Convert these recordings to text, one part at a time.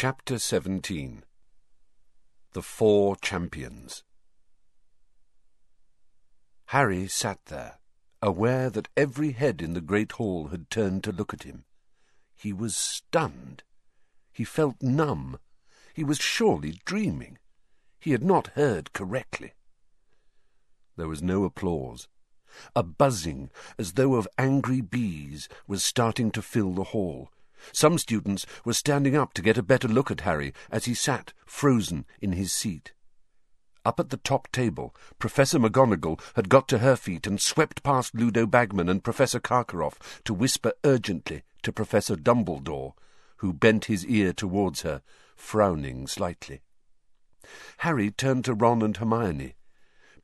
Chapter 17 The Four Champions. Harry sat there, aware that every head in the great hall had turned to look at him. He was stunned. He felt numb. He was surely dreaming. He had not heard correctly. There was no applause. A buzzing, as though of angry bees, was starting to fill the hall. Some students were standing up to get a better look at Harry as he sat, frozen, in his seat. Up at the top table, Professor McGonagall had got to her feet and swept past Ludo Bagman and Professor Karkaroff to whisper urgently to Professor Dumbledore, who bent his ear towards her, frowning slightly. Harry turned to Ron and Hermione.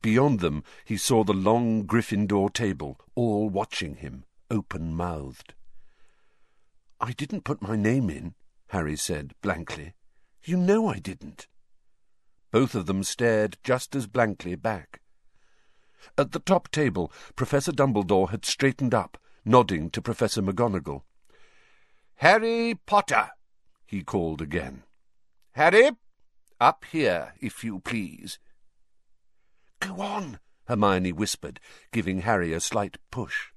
Beyond them he saw the long Gryffindor table, all watching him, open-mouthed. "I didn't put my name in," Harry said blankly. "You know I didn't." Both of them stared just as blankly back. At the top table, Professor Dumbledore had straightened up, nodding to Professor McGonagall. "Harry Potter," he called again. "Harry, up here, if you please." "Go on," Hermione whispered, giving Harry a slight push.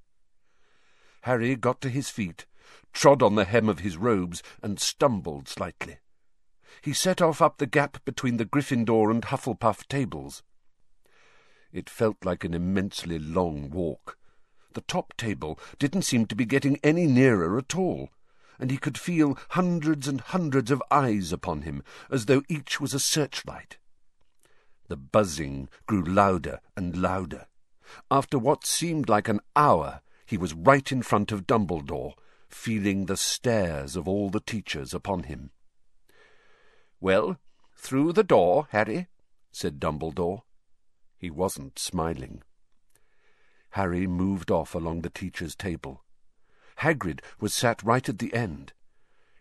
Harry got to his feet, trod on the hem of his robes, and stumbled slightly. He set off up the gap between the Gryffindor and Hufflepuff tables. It felt like an immensely long walk. The top table didn't seem to be getting any nearer at all, and he could feel hundreds and hundreds of eyes upon him, as though each was a searchlight. The buzzing grew louder and louder. After what seemed like an hour, he was right in front of Dumbledore, feeling the stares of all the teachers upon him. "Well, through the door, Harry," said Dumbledore. He wasn't smiling. Harry moved off along the teacher's table. Hagrid was sat right at the end.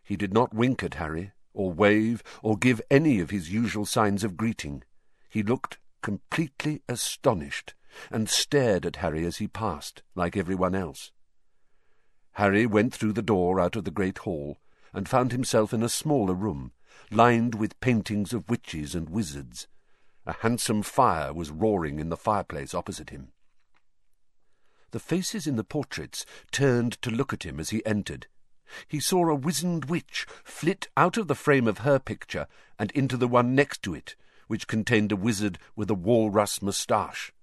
He did not wink at Harry, or wave, or give any of his usual signs of greeting. He looked completely astonished, and stared at Harry as he passed, like everyone else. Harry went through the door out of the great hall, and found himself in a smaller room, lined with paintings of witches and wizards. A handsome fire was roaring in the fireplace opposite him. The faces in the portraits turned to look at him as he entered. He saw a wizened witch flit out of the frame of her picture and into the one next to it, which contained a wizard with a walrus moustache.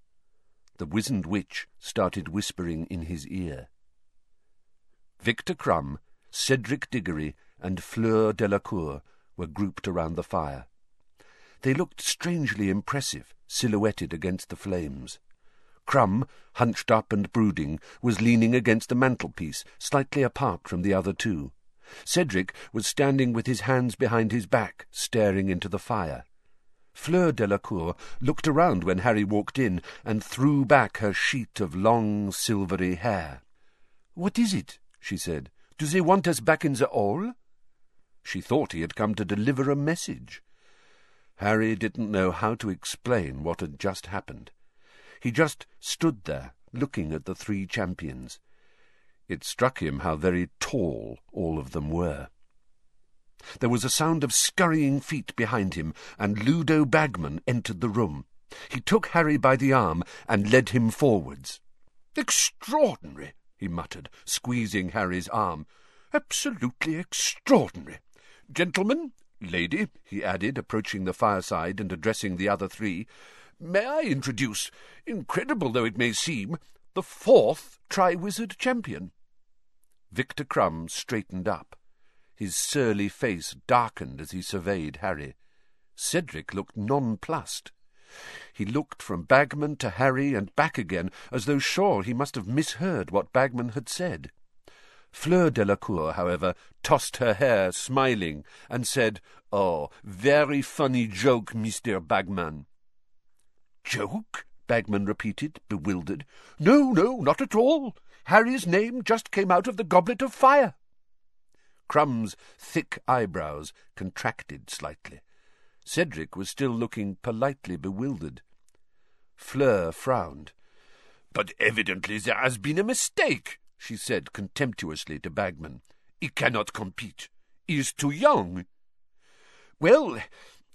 The wizened witch started whispering in his ear. Viktor Krum, Cedric Diggory, and Fleur Delacour were grouped around the fire. They looked strangely impressive, silhouetted against the flames. Krum, hunched up and brooding, was leaning against the mantelpiece, slightly apart from the other two. Cedric was standing with his hands behind his back, staring into the fire. Fleur Delacour looked around when Harry walked in and threw back her sheet of long, silvery hair. "What is it?" she said. "Do they want us back in the hall?" She thought he had come to deliver a message. Harry didn't know how to explain what had just happened. He just stood there, looking at the three champions. It struck him how very tall all of them were. There was a sound of scurrying feet behind him, and Ludo Bagman entered the room. He took Harry by the arm and led him forwards. "Extraordinary!" he muttered, squeezing Harry's arm. "Absolutely extraordinary! Gentlemen, lady," he added, approaching the fireside and addressing the other three, "may I introduce, incredible though it may seem, the fourth Triwizard champion?" Viktor Krum straightened up. His surly face darkened as he surveyed Harry. Cedric looked nonplussed. He looked from Bagman to Harry and back again, as though sure he must have misheard what Bagman had said. Fleur Delacour, however, tossed her hair, smiling, and said, "Oh, very funny joke, Mr. Bagman." "Joke?" Bagman repeated, bewildered. No, not at all. Harry's name just came out of the Goblet of Fire." Crum's thick eyebrows contracted slightly. Cedric was still looking politely bewildered. Fleur frowned. "But evidently there has been a mistake," she said contemptuously to Bagman. "He cannot compete. He is too young." "Well,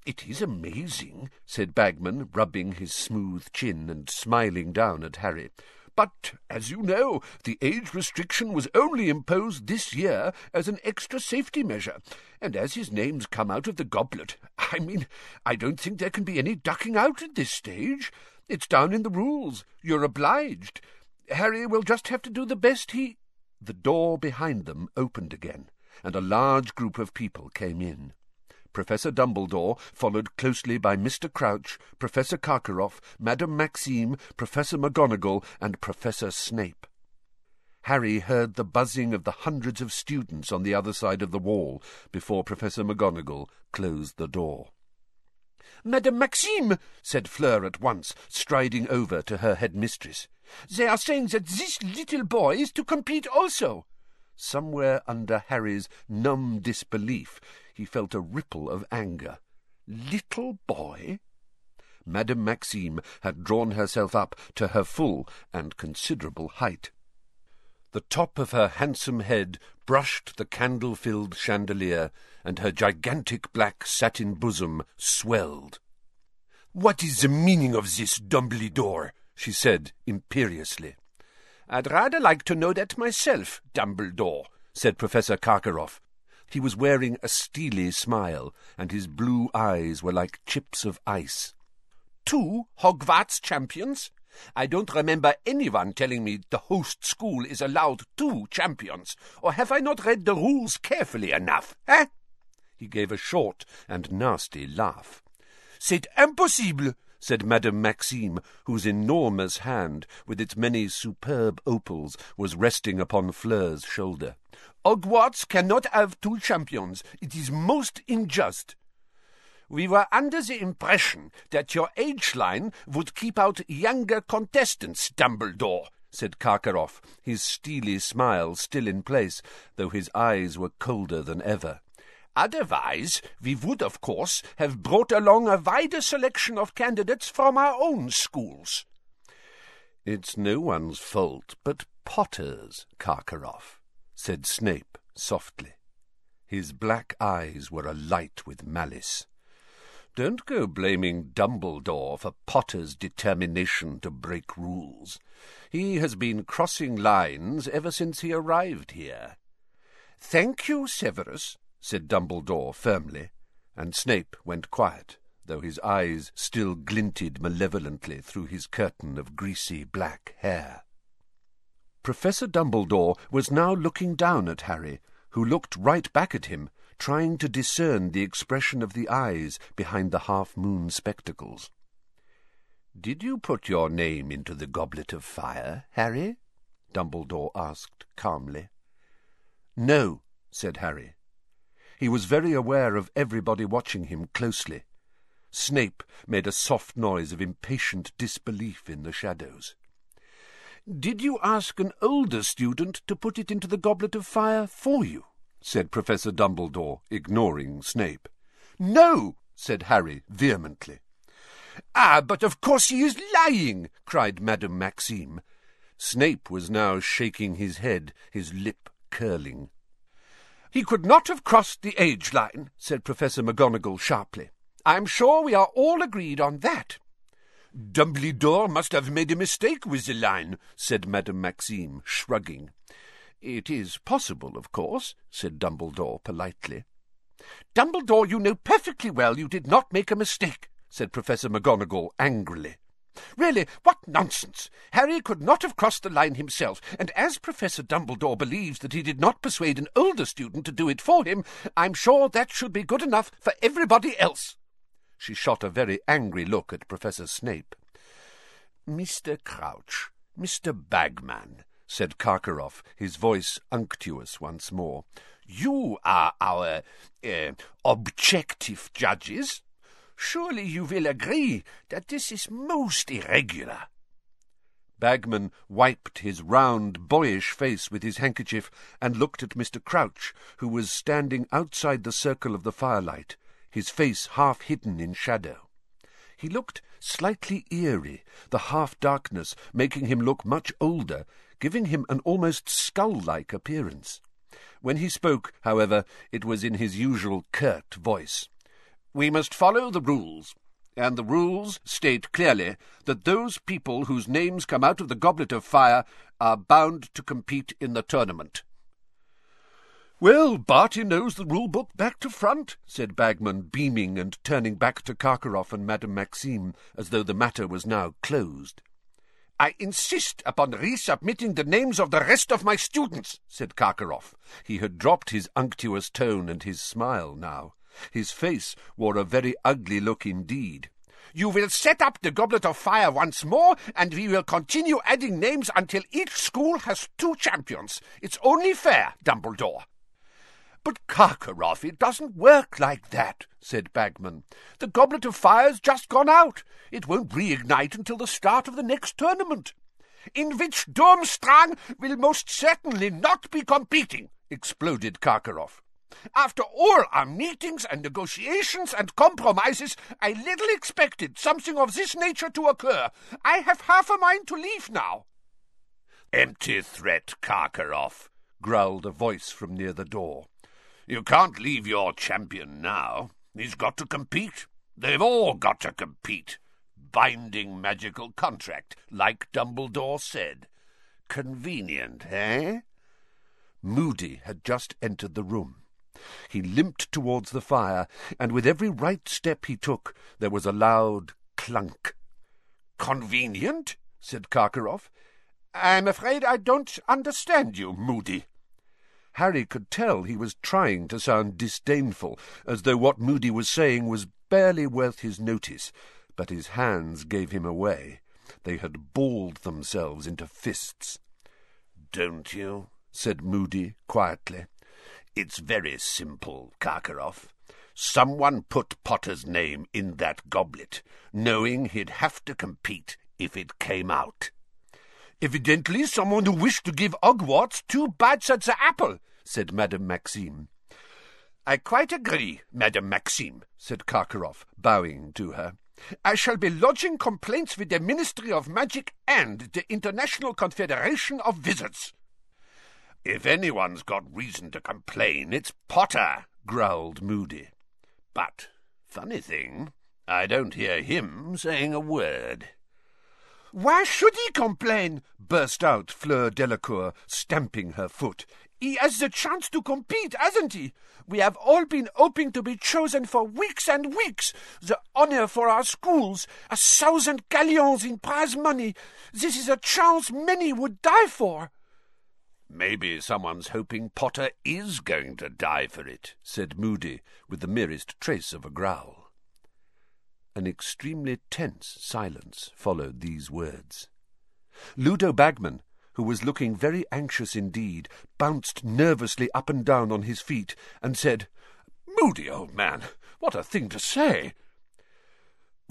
it is amazing," said Bagman, rubbing his smooth chin and smiling down at Harry. "But, as you know, the age restriction was only imposed this year as an extra safety measure, and as his name's come out of the goblet, I mean, I don't think there can be any ducking out at this stage. It's down in the rules. You're obliged. Harry will just have to do the best he—" The door behind them opened again, and a large group of people came in. Professor Dumbledore, followed closely by Mr. Crouch, Professor Karkaroff, Madame Maxime, Professor McGonagall, and Professor Snape. Harry heard the buzzing of the hundreds of students on the other side of the wall before Professor McGonagall closed the door. "Madame Maxime," said Fleur at once, striding over to her headmistress, "they are saying that this little boy is to compete also." Somewhere under Harry's numb disbelief, he felt a ripple of anger. Little boy? Madame Maxime had drawn herself up to her full and considerable height. The top of her handsome head brushed the candle-filled chandelier, and her gigantic black satin bosom swelled. "What is the meaning of this, Dumbledore?" she said imperiously. "I'd rather like to know that myself, Dumbledore," said Professor Karkaroff. He was wearing a steely smile, and his blue eyes were like chips of ice. "Two Hogwarts champions? I don't remember anyone telling me the host school is allowed two champions, or have I not read the rules carefully enough, eh?" He gave a short and nasty laugh. "C'est impossible!" said Madame Maxime, whose enormous hand, with its many superb opals, was resting upon Fleur's shoulder. "Hogwarts cannot have two champions. It is most unjust." "We were under the impression that your age line would keep out younger contestants, Dumbledore," said Karkaroff, his steely smile still in place, though his eyes were colder than ever. "Otherwise, we would, of course, have brought along a wider selection of candidates from our own schools." "It's no one's fault but Potter's, Karkaroff," said Snape softly. His black eyes were alight with malice. "Don't go blaming Dumbledore for Potter's determination to break rules. He has been crossing lines ever since he arrived here." "Thank you, Severus," said Dumbledore firmly, and Snape went quiet, though his eyes still glinted malevolently through his curtain of greasy black hair. Professor Dumbledore was now looking down at Harry, who looked right back at him, trying to discern the expression of the eyes behind the half-moon spectacles. "Did you put your name into the Goblet of Fire, Harry?" Dumbledore asked calmly. "No," said Harry. He was very aware of everybody watching him closely. Snape made a soft noise of impatient disbelief in the shadows. "Did you ask an older student to put it into the Goblet of Fire for you?" said Professor Dumbledore, ignoring Snape. "No!" said Harry vehemently. "Ah, but of course he is lying!" cried Madame Maxime. Snape was now shaking his head, his lip curling. "He could not have crossed the age line," said Professor McGonagall sharply. "I'm sure we are all agreed on that." "Dumbledore must have made a mistake with the line," said Madame Maxime, shrugging. "It is possible, of course," said Dumbledore politely. "Dumbledore, you know perfectly well you did not make a mistake," said Professor McGonagall angrily. "Really, what nonsense! Harry could not have crossed the line himself, and as Professor Dumbledore believes that he did not persuade an older student to do it for him, I'm sure that should be good enough for everybody else." She shot a very angry look at Professor Snape. "Mr. Crouch, Mr. Bagman," said Karkaroff, his voice unctuous once more, "you are our objective judges. Surely you will agree that this is most irregular." Bagman wiped his round, boyish face with his handkerchief and looked at Mr. Crouch, who was standing outside the circle of the firelight, his face half hidden in shadow. He looked slightly eerie, the half-darkness making him look much older, giving him an almost skull-like appearance. When he spoke, however, it was in his usual curt voice. We must follow the rules, and the rules state clearly that those people whose names come out of the Goblet of Fire are bound to compete in the tournament. "'Well, Barty knows the rule-book back to front,' said Bagman, beaming and turning back to Karkaroff and Madame Maxime, as though the matter was now closed. "'I insist upon resubmitting the names of the rest of my students,' said Karkaroff. He had dropped his unctuous tone and his smile now. His face wore a very ugly look indeed. "'You will set up the Goblet of Fire once more, and we will continue adding names until each school has two champions. It's only fair, Dumbledore.' "'But, Karkaroff, it doesn't work like that,' said Bagman. "'The Goblet of Fire's just gone out. It won't reignite until the start of the next tournament.' "'In which Durmstrang will most certainly not be competing,' exploded Karkaroff. "'After all our meetings and negotiations and compromises, I little expected something of this nature to occur. I have half a mind to leave now.' "'Empty threat, Karkaroff,' growled a voice from near the door. You can't leave your champion now. He's got to compete. They've all got to compete. Binding magical contract, like Dumbledore said. Convenient, eh? Moody had just entered the room. He limped towards the fire, and with every right step he took, there was a loud clunk. Convenient? Said Karkaroff. I'm afraid I don't understand you, Moody. Harry could tell he was trying to sound disdainful, as though what Moody was saying was barely worth his notice, but his hands gave him away. They had balled themselves into fists. "'Don't you?' said Moody quietly. "'It's very simple, Karkaroff. Someone put Potter's name in that goblet, knowing he'd have to compete if it came out.' "'Evidently someone who wished to give Hogwarts two bites at the apple,' said Madame Maxime. "'I quite agree, Madame Maxime,' said Karkaroff, bowing to her. "'I shall be lodging complaints with the Ministry of Magic and the International Confederation of Wizards.' "'If anyone's got reason to complain, it's Potter,' growled Moody. "'But, funny thing, I don't hear him saying a word.' "'Why should he complain?' burst out Fleur Delacour, stamping her foot. "'He has the chance to compete, hasn't he? We have all been hoping to be chosen for weeks and weeks. The honour for our schools, 1,000 galleons in prize money. This is a chance many would die for.' "'Maybe someone's hoping Potter is going to die for it,' said Moody, with the merest trace of a growl. An extremely tense silence followed these words. Ludo Bagman, who was looking very anxious indeed, bounced nervously up and down on his feet and said, "'Moody, old man, what a thing to say!'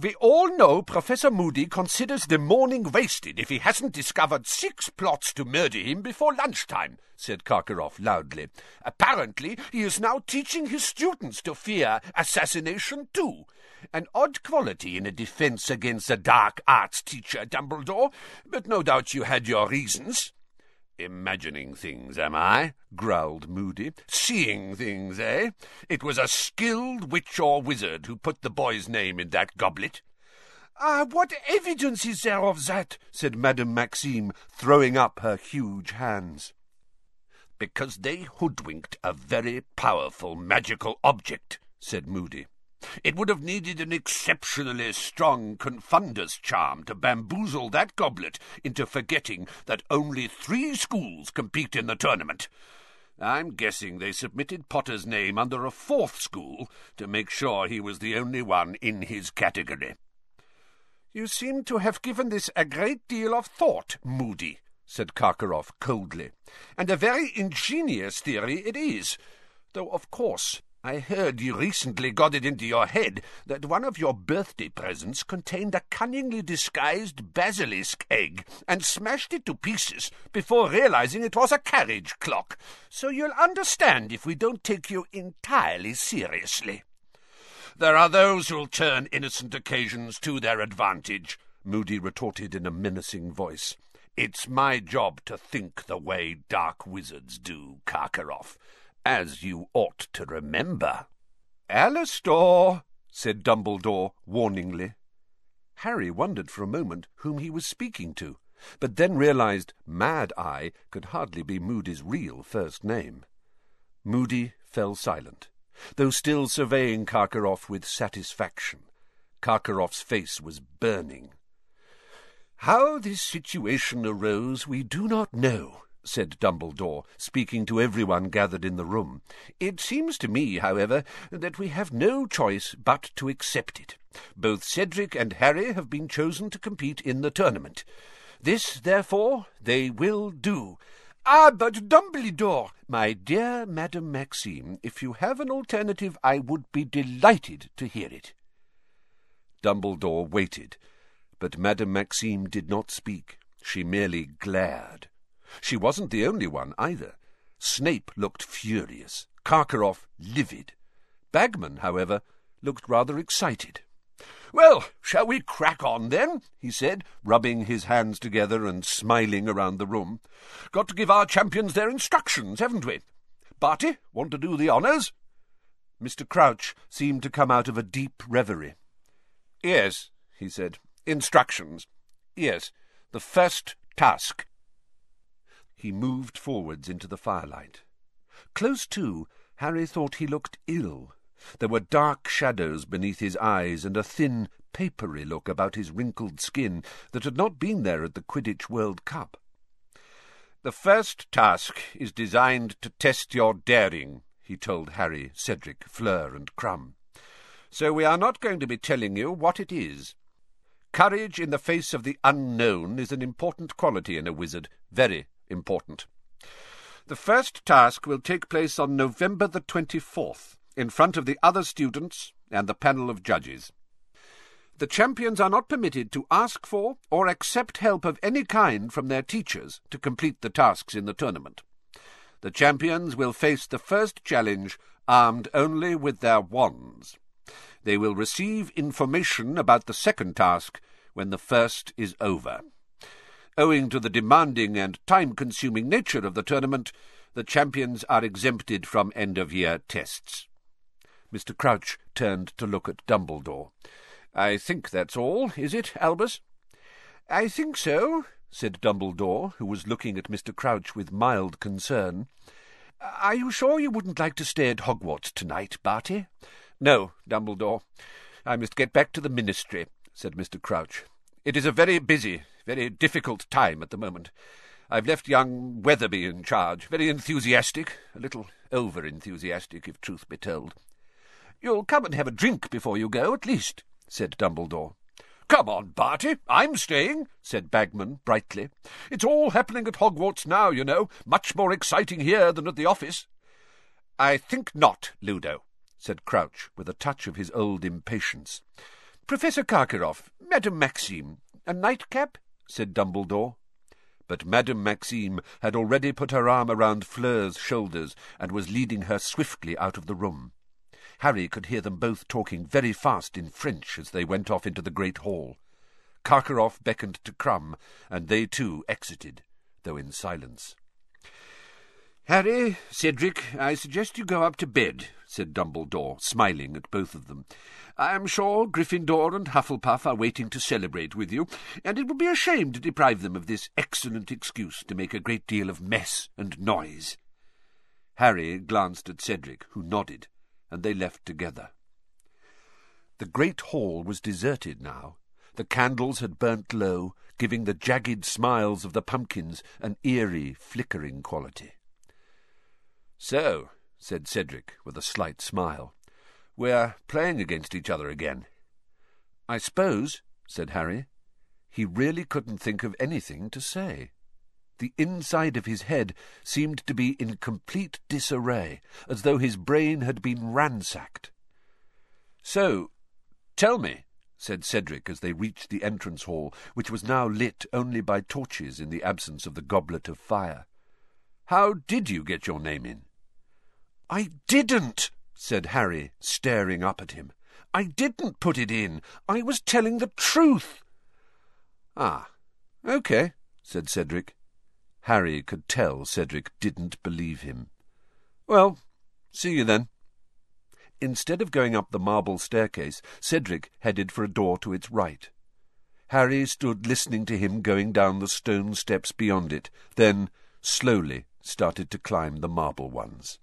"'We all know Professor Moody considers the morning wasted if he hasn't discovered 6 plots to murder him before lunchtime,' said Karkaroff loudly. "'Apparently he is now teaching his students to fear assassination too. An odd quality in a defence against the dark arts teacher, Dumbledore, but no doubt you had your reasons.' "'Imagining things, am I?' growled Moody. "'Seeing things, eh? It was a skilled witch or wizard who put the boy's name in that goblet.' "'Ah, what evidence is there of that?' said Madame Maxime, throwing up her huge hands. "'Because they hoodwinked a very powerful magical object,' said Moody. "'It would have needed an exceptionally strong Confundus charm to bamboozle that goblet into forgetting that only 3 schools compete in the tournament. I'm guessing they submitted Potter's name under a 4th school to make sure he was the only one in his category. "'You seem to have given this a great deal of thought, Moody,' said Karkaroff coldly, "'and a very ingenious theory it is, though, of course, I heard you recently got it into your head that one of your birthday presents contained a cunningly disguised basilisk egg and smashed it to pieces before realizing it was a carriage clock, so you'll understand if we don't take you entirely seriously. There are those who'll turn innocent occasions to their advantage, Moody retorted in a menacing voice. It's my job to think the way dark wizards do, Karkaroff. As you ought to remember. Alastor, said Dumbledore warningly. Harry wondered for a moment whom he was speaking to, but then realized Mad-Eye could hardly be Moody's real first name. Moody fell silent, though still surveying Karkaroff with satisfaction. Karkaroff's face was burning. "How this situation arose we do not know," said Dumbledore, speaking to everyone gathered in the room. "It seems to me, however, that we have no choice but to accept it. Both Cedric and Harry have been chosen to compete in the tournament. This, therefore, they will do." "Ah, but Dumbledore!" "My dear Madame Maxime, if you have an alternative, I would be delighted to hear it." Dumbledore waited, but Madame Maxime did not speak. She merely glared. She wasn't the only one, either. Snape looked furious, Karkaroff livid. Bagman, however, looked rather excited. "Well, shall we crack on, then?" he said, rubbing his hands together and smiling around the room. "Got to give our champions their instructions, haven't we? Barty, want to do the honours?" Mr. Crouch seemed to come out of a deep reverie. "Yes," he said. "Instructions. Yes. The first task." He moved forwards into the firelight. Close to, Harry thought he looked ill. There were dark shadows beneath his eyes and a thin, papery look about his wrinkled skin that had not been there at the Quidditch World Cup. "The first task is designed to test your daring," he told Harry, Cedric, Fleur and Krum. "So we are not going to be telling you what it is. Courage in the face of the unknown is an important quality in a wizard, very important. The first task will take place on November the 24th, in front of the other students and the panel of judges. The champions are not permitted to ask for or accept help of any kind from their teachers to complete the tasks in the tournament. The champions will face the first challenge armed only with their wands. They will receive information about the second task when the first is over. Owing to the demanding and time-consuming nature of the tournament, the champions are exempted from end-of-year tests." Mr. Crouch turned to look at Dumbledore. "I think that's all, is it, Albus?" "I think so," said Dumbledore, who was looking at Mr. Crouch with mild concern. "Are you sure you wouldn't like to stay at Hogwarts tonight, Barty?" "No, Dumbledore. I must get back to the Ministry," said Mr. Crouch. "It is a very busy, very difficult time at the moment. I've left young Weatherby in charge, very enthusiastic, a little over-enthusiastic, if truth be told." "You'll come and have a drink before you go, at least," said Dumbledore. "Come on, Barty, I'm staying," said Bagman brightly. "It's all happening at Hogwarts now, you know, much more exciting here than at the office." "I think not, Ludo," said Crouch, with a touch of his old impatience. "Professor Karkaroff, Madame Maxime, a nightcap?" said Dumbledore. But Madame Maxime had already put her arm around Fleur's shoulders and was leading her swiftly out of the room. Harry could hear them both talking very fast in French as they went off into the great hall. Karkaroff beckoned to Krum, and they too exited, though in silence. "Harry, Cedric, I suggest you go up to bed," said Dumbledore, smiling at both of them. "I am sure Gryffindor and Hufflepuff are waiting to celebrate with you, and it would be a shame to deprive them of this excellent excuse to make a great deal of mess and noise." Harry glanced at Cedric, who nodded, and they left together. The great hall was deserted now. The candles had burnt low, giving the jagged smiles of the pumpkins an eerie, flickering quality. "So," said Cedric, with a slight smile, "we're playing against each other again." "I suppose," said Harry. He really couldn't think of anything to say. The inside of his head seemed to be in complete disarray, as though his brain had been ransacked. "So, tell me," said Cedric, as they reached the entrance hall, which was now lit only by torches in the absence of the Goblet of Fire, "how did you get your name in?" "I didn't," said Harry, staring up at him. "I didn't put it in. I was telling the truth." "Ah, OK," said Cedric. Harry could tell Cedric didn't believe him. "Well, see you then." Instead of going up the marble staircase, Cedric headed for a door to its right. Harry stood listening to him going down the stone steps beyond it, then slowly started to climb the marble ones.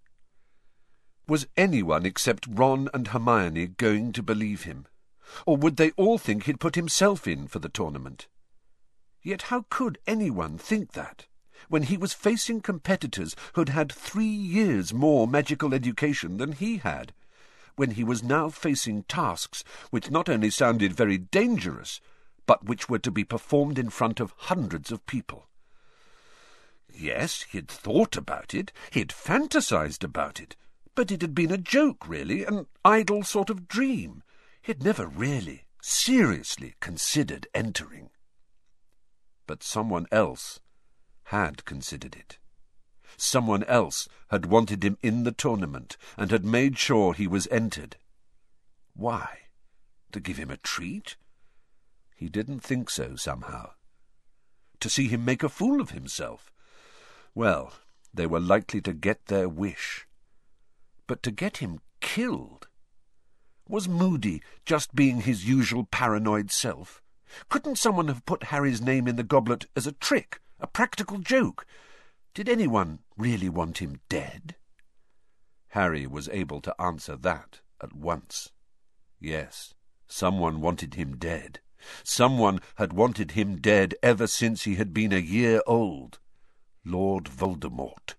Was anyone except Ron and Hermione going to believe him? Or would they all think he'd put himself in for the tournament? Yet how could anyone think that, when he was facing competitors who'd had 3 years more magical education than he had, when he was now facing tasks which not only sounded very dangerous, but which were to be performed in front of hundreds of people? Yes, he'd thought about it, he'd fantasized about it, but it had been a joke, really, an idle sort of dream. He'd never really, seriously considered entering. But someone else had considered it. Someone else had wanted him in the tournament and had made sure he was entered. Why? To give him a treat? He didn't think so, somehow. To see him make a fool of himself? Well, they were likely to get their wish. But to get him killed? Was Moody just being his usual paranoid self? Couldn't someone have put Harry's name in the goblet as a trick, a practical joke? Did anyone really want him dead? Harry was able to answer that at once. Yes, someone wanted him dead. Someone had wanted him dead ever since he had been a year old. Lord Voldemort.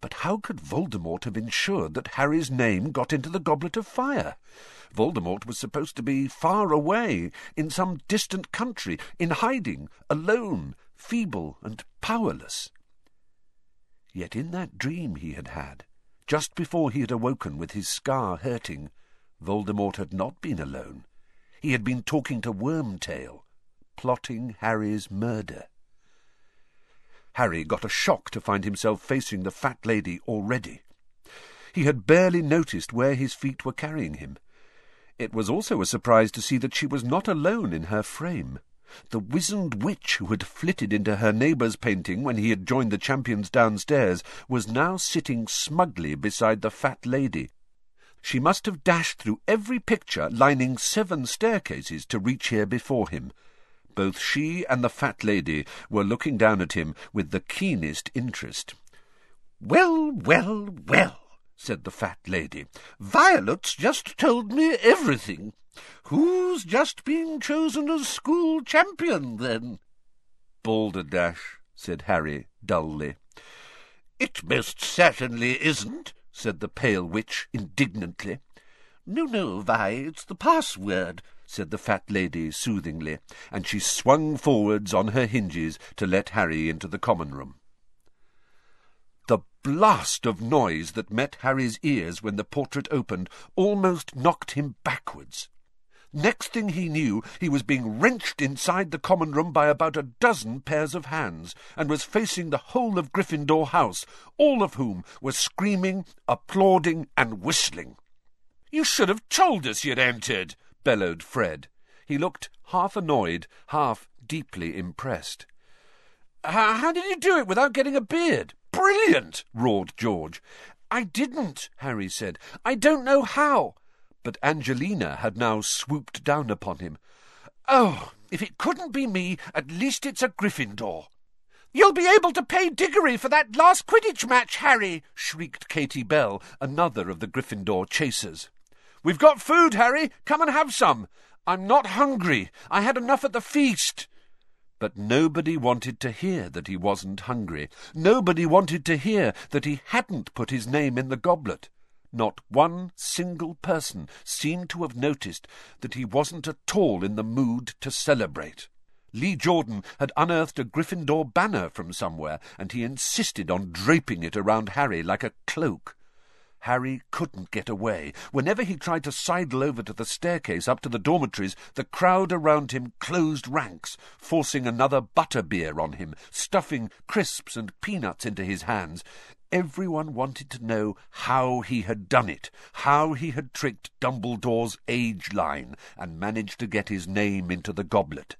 But how could Voldemort have ensured that Harry's name got into the Goblet of Fire? Voldemort was supposed to be far away, in some distant country, in hiding, alone, feeble and powerless. Yet in that dream he had had, just before he had awoken with his scar hurting, Voldemort had not been alone. He had been talking to Wormtail, plotting Harry's murder. Harry got a shock to find himself facing the fat lady already. He had barely noticed where his feet were carrying him. It was also a surprise to see that she was not alone in her frame. The wizened witch who had flitted into her neighbour's painting when he had joined the champions downstairs was now sitting smugly beside the fat lady. She must have dashed through every picture, lining 7 staircases to reach here before him. Both she and the fat lady were looking down at him with the keenest interest. "Well, well, well," said the fat lady. "Violet's just told me everything. Who's just been chosen as school champion, then?" "Balderdash," said Harry dully. "It most certainly isn't," said the pale witch indignantly. "No, no, Vi, it's the password," said the fat lady soothingly, and she swung forwards on her hinges to let Harry into the common room. The blast of noise that met Harry's ears when the portrait opened almost knocked him backwards. Next thing he knew, he was being wrenched inside the common room by about a dozen pairs of hands, and was facing the whole of Gryffindor House, all of whom were screaming, applauding, and whistling. "You should have told us you'd entered!" bellowed Fred. He looked half annoyed, half deeply impressed. "How did you do it without getting a beard? Brilliant!" roared George. "I didn't," Harry said. "I don't know how." But Angelina had now swooped down upon him. "Oh, if it couldn't be me, at least it's a Gryffindor." "You'll be able to pay Diggory for that last Quidditch match, Harry!" shrieked Katie Bell, another of the Gryffindor chasers. "We've got food, Harry. Come and have some." "I'm not hungry. I had enough at the feast." But nobody wanted to hear that he wasn't hungry. Nobody wanted to hear that he hadn't put his name in the goblet. Not one single person seemed to have noticed that he wasn't at all in the mood to celebrate. Lee Jordan had unearthed a Gryffindor banner from somewhere, and he insisted on draping it around Harry like a cloak. Harry couldn't get away. Whenever he tried to sidle over to the staircase up to the dormitories, the crowd around him closed ranks, forcing another butterbeer on him, stuffing crisps and peanuts into his hands. Everyone wanted to know how he had done it, how he had tricked Dumbledore's age line and managed to get his name into the goblet.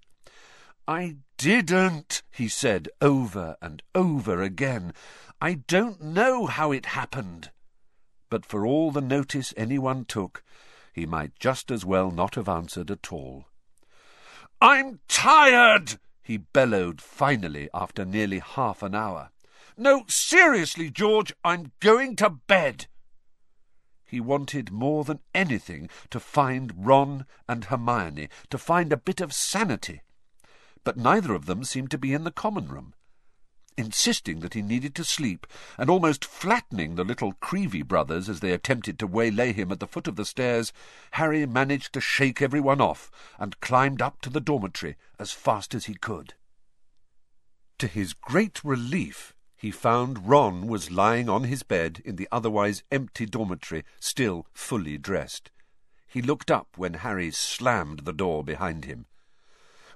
"I didn't," he said over and over again. "I don't know how it happened." but for all the notice anyone took, he might just as well not have answered at all. "I'm tired!" he bellowed finally after nearly half an hour. "No, seriously, George, I'm going to bed." He wanted more than anything to find Ron and Hermione, to find a bit of sanity. But neither of them seemed to be in the common room. Insisting that he needed to sleep, and almost flattening the little Creevey brothers as they attempted to waylay him at the foot of the stairs, Harry managed to shake everyone off and climbed up to the dormitory as fast as he could. To his great relief, he found Ron was lying on his bed in the otherwise empty dormitory, still fully dressed. He looked up when Harry slammed the door behind him.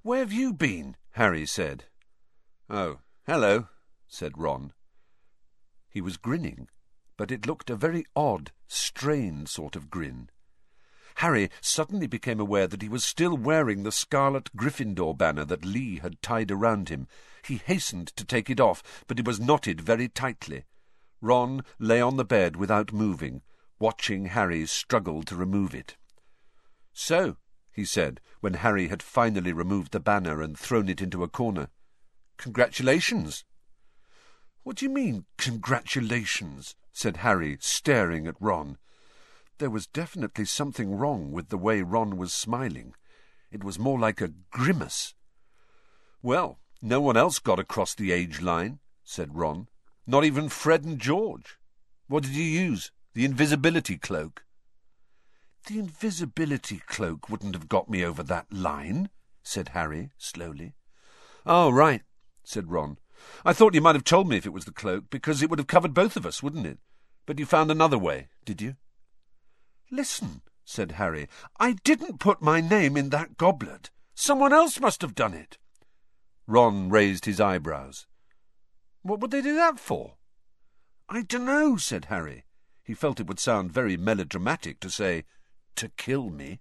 "Where have you been?" Harry said. "Oh, hello," said Ron. He was grinning, but it looked a very odd, strained sort of grin. Harry suddenly became aware that he was still wearing the scarlet Gryffindor banner that Lee had tied around him. He hastened to take it off, but it was knotted very tightly. Ron lay on the bed without moving, watching Harry struggle to remove it. "So," he said, when Harry had finally removed the banner and thrown it into a corner. "Congratulations." "What do you mean, congratulations?" said Harry, staring at Ron. There was definitely something wrong with the way Ron was smiling. It was more like a grimace. "Well, no one else got across the age line," said Ron. "Not even Fred and George. What did you use? The invisibility cloak?" "The invisibility cloak wouldn't have got me over that line," said Harry slowly. "Oh, right," said Ron. "I thought you might have told me if it was the cloak, because it would have covered both of us, wouldn't it? But you found another way, did you?" "Listen," said Harry, "I didn't put my name in that goblet. Someone else must have done it." Ron raised his eyebrows. "What would they do that for?" "I dunno," said Harry. He felt it would sound very melodramatic to say, "to kill me."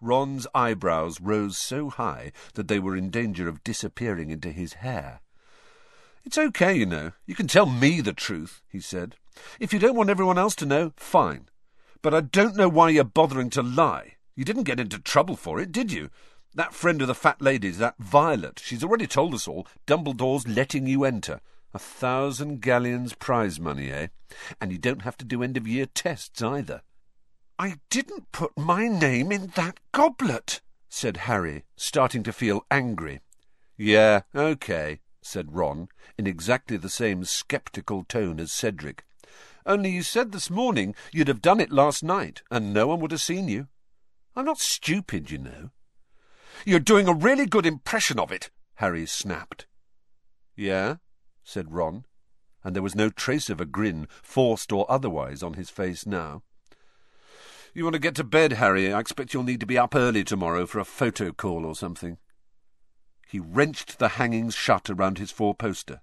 Ron's eyebrows rose so high that they were in danger of disappearing into his hair. "It's okay, you know. You can tell me the truth," he said. "If you don't want everyone else to know, fine. But I don't know why you're bothering to lie. You didn't get into trouble for it, did you? That friend of the fat lady's, that Violet, she's already told us all. Dumbledore's letting you enter. 1,000 galleons prize money, eh? And you don't have to do end-of-year tests either." "I didn't put my name in that goblet," said Harry, starting to feel angry. "Yeah, okay," said Ron, in exactly the same sceptical tone as Cedric. "Only you said this morning you'd have done it last night, and no one would have seen you." "I'm not stupid, you know." "You're doing a really good impression of it," Harry snapped. "Yeah?" said Ron, and there was no trace of a grin, forced or otherwise, on his face now. "You want to get to bed, Harry. I expect you'll need to be up early tomorrow for a photo call or something." He wrenched the hangings shut around his four-poster,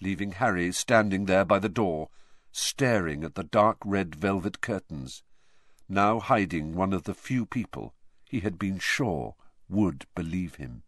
leaving Harry standing there by the door, staring at the dark red velvet curtains, now hiding one of the few people he had been sure would believe him.